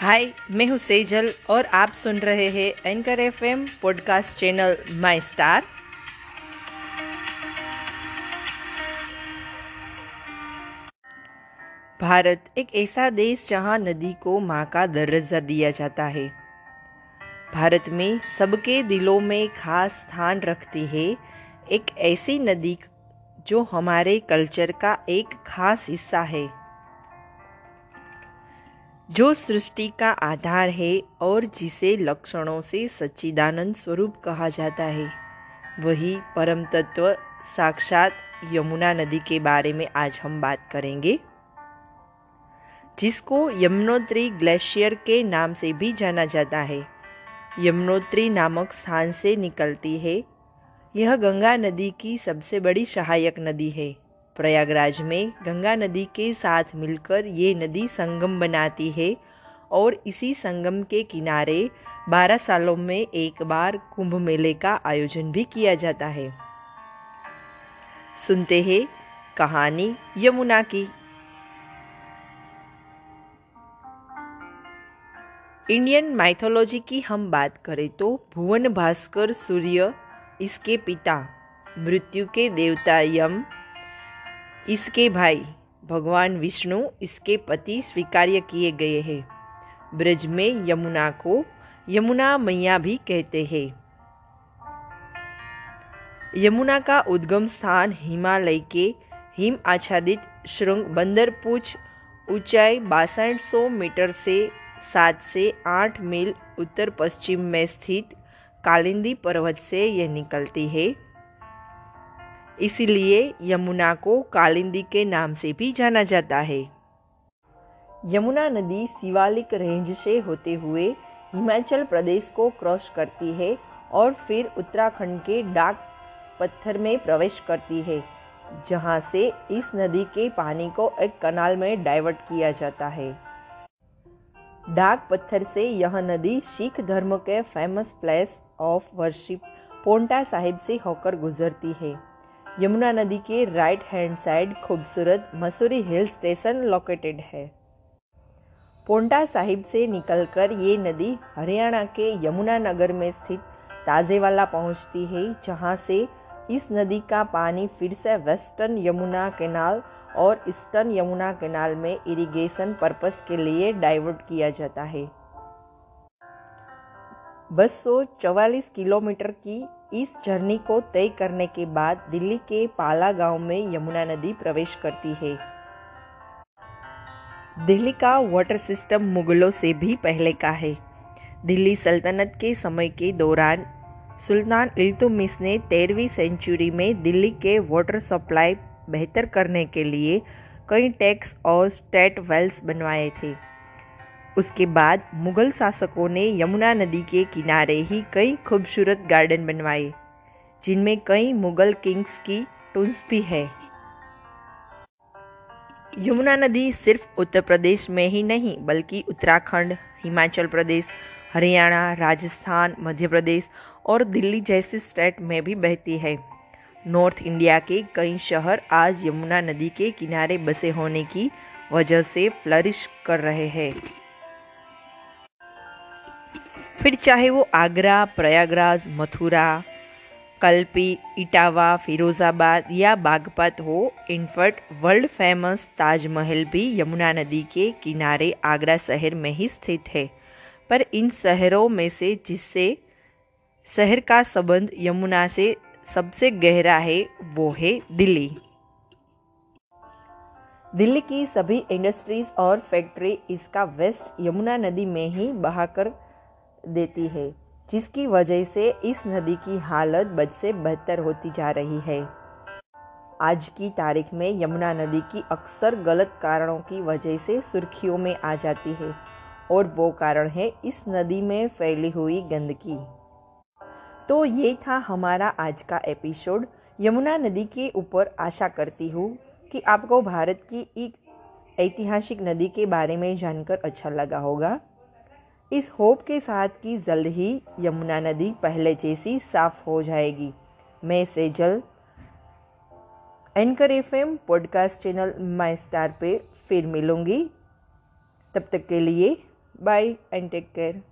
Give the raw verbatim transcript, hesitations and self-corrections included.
हाय, मैं हूँ सेजल और आप सुन रहे हैं anchor FM podcast channel my star. Bharat एक ऐसा देश जहाँ नदी को माँ का दर्जा दिया जाता है। भारत में सबके दिलों में खास स्थान रखती है एक ऐसी नदी जो हमारे कल्चर का एक खास हिस्सा है, जो सृष्टि का आधार है और जिसे लक्षणों से सच्चिदानंद स्वरूप कहा जाता है। वही परम तत्व साक्षात यमुना नदी के बारे में आज हम बात करेंगे, जिसको यमुनोत्री ग्लेशियर के नाम से भी जाना जाता है। यमुनोत्री नामक स्थान से निकलती है। यह गंगा नदी की सबसे बड़ी सहायक नदी है। प्रयागराज में गंगा नदी के साथ मिलकर ये नदी संगम बनाती है और इसी संगम के किनारे बारह सालों में एक बार कुंभ मेले का आयोजन भी किया जाता है। सुनते हैं कहानी यमुना की। इंडियन माइथोलॉजी की हम बात करें तो भुवन भास्कर सूर्य, इसके पिता मृत्यु के देवता यम, इसके भाई भगवान विष्णु इसके पति स्वीकार्य किए गए हैं। ब्रज में यमुना को यमुना मैया भी कहते हैं। यमुना का उद्गम स्थान हिमालय के हिम आच्छादित श्रृंग बंदरपुछ ऊंचाई बासठ सौ मीटर से सात से आठ मील उत्तर पश्चिम में स्थित कालिंदी पर्वत से यह निकलती है, इसीलिए यमुना को कालिंदी के नाम से भी जाना जाता है। यमुना नदी शिवालिक रेंज से होते हुए हिमाचल प्रदेश को क्रॉस करती है और फिर उत्तराखंड के डाकपत्थर में प्रवेश करती है, जहां से इस नदी के पानी को एक कनाल में डाइवर्ट किया जाता है। डाक पत्थर से यह नदी सिख धर्म के famous place of worship Paonta Sahib से होकर गुजरती है। यमुना नदी के राइट हैंड साइड खूबसूरत मसूरी हिल स्टेशन लोकेटेड है। पोंटा साहिब से निकलकर ये नदी हरियाणा के यमुनानगर में स्थित ताजेवाला पहुंचती है, जहां से इस नदी का पानी फिर से वेस्टर्न यमुना कैनाल और ईस्टर्न यमुना कैनाल में इरिगेशन पर्पस के लिए डाइवर्ट किया जाता है। बस सौ चौवालीस किलोमीटर की इस जर्नी को तय करने के बाद दिल्ली के पाला गांव में यमुना नदी प्रवेश करती है। दिल्ली का वाटर सिस्टम मुगलों से भी पहले का है। दिल्ली सल्तनत के समय के दौरान सुल्तान इल्तुमिश ने तेरहवीं सेंचुरी में दिल्ली के वाटर सप्लाई बेहतर करने के लिए कई टैक्स और स्टेट वेल्स बनवाए थे। उसके बाद मुगल शासकों ने यमुना नदी के किनारे ही कई खूबसूरत गार्डन बनवाए, जिनमें कई मुगल किंग्स की टूम्स भी है। यमुना नदी सिर्फ उत्तर प्रदेश में ही नहीं बल्कि उत्तराखंड, हिमाचल प्रदेश, हरियाणा, राजस्थान, मध्य प्रदेश और दिल्ली जैसे स्टेट में भी बहती है। नॉर्थ इंडिया के कई शहर आज यमुना नदी के किनारे बसे होने की वजह से फ्लरिश कर रहे हैं। फिर चाहे वो आगरा, प्रयागराज, मथुरा, कल्पी, इटावा, फिरोजाबाद या बागपत हो। इनफैक्ट वर्ल्ड फेमस ताजमहल भी यमुना नदी के किनारे आगरा शहर में ही स्थित है। पर इन शहरों में से जिससे शहर का संबंध यमुना से सबसे गहरा है वो है दिल्ली। दिल्ली की सभी इंडस्ट्रीज और फैक्ट्री इसका वेस्ट यमुना नदी में ही बहाकर देती है, जिसकी वजह से इस नदी की हालत बद से बेहतर होती जा रही है। आज की तारीख में यमुना नदी की अक्सर गलत कारणों की वजह से सुर्खियों में आ जाती है और वो कारण है इस नदी में फैली हुई गंदगी। तो ये था हमारा आज का एपिसोड यमुना नदी के ऊपर। आशा करती हूँ कि आपको भारत की एक ऐतिहासिक नदी के बारे में जानकर अच्छा लगा होगा। इस होप के साथ कि जल्द ही यमुना नदी पहले जैसी साफ हो जाएगी। मैं Sejal anchor FM podcast channel my star पे फिर मिलूंगी। तब तक के लिए Bye and take care.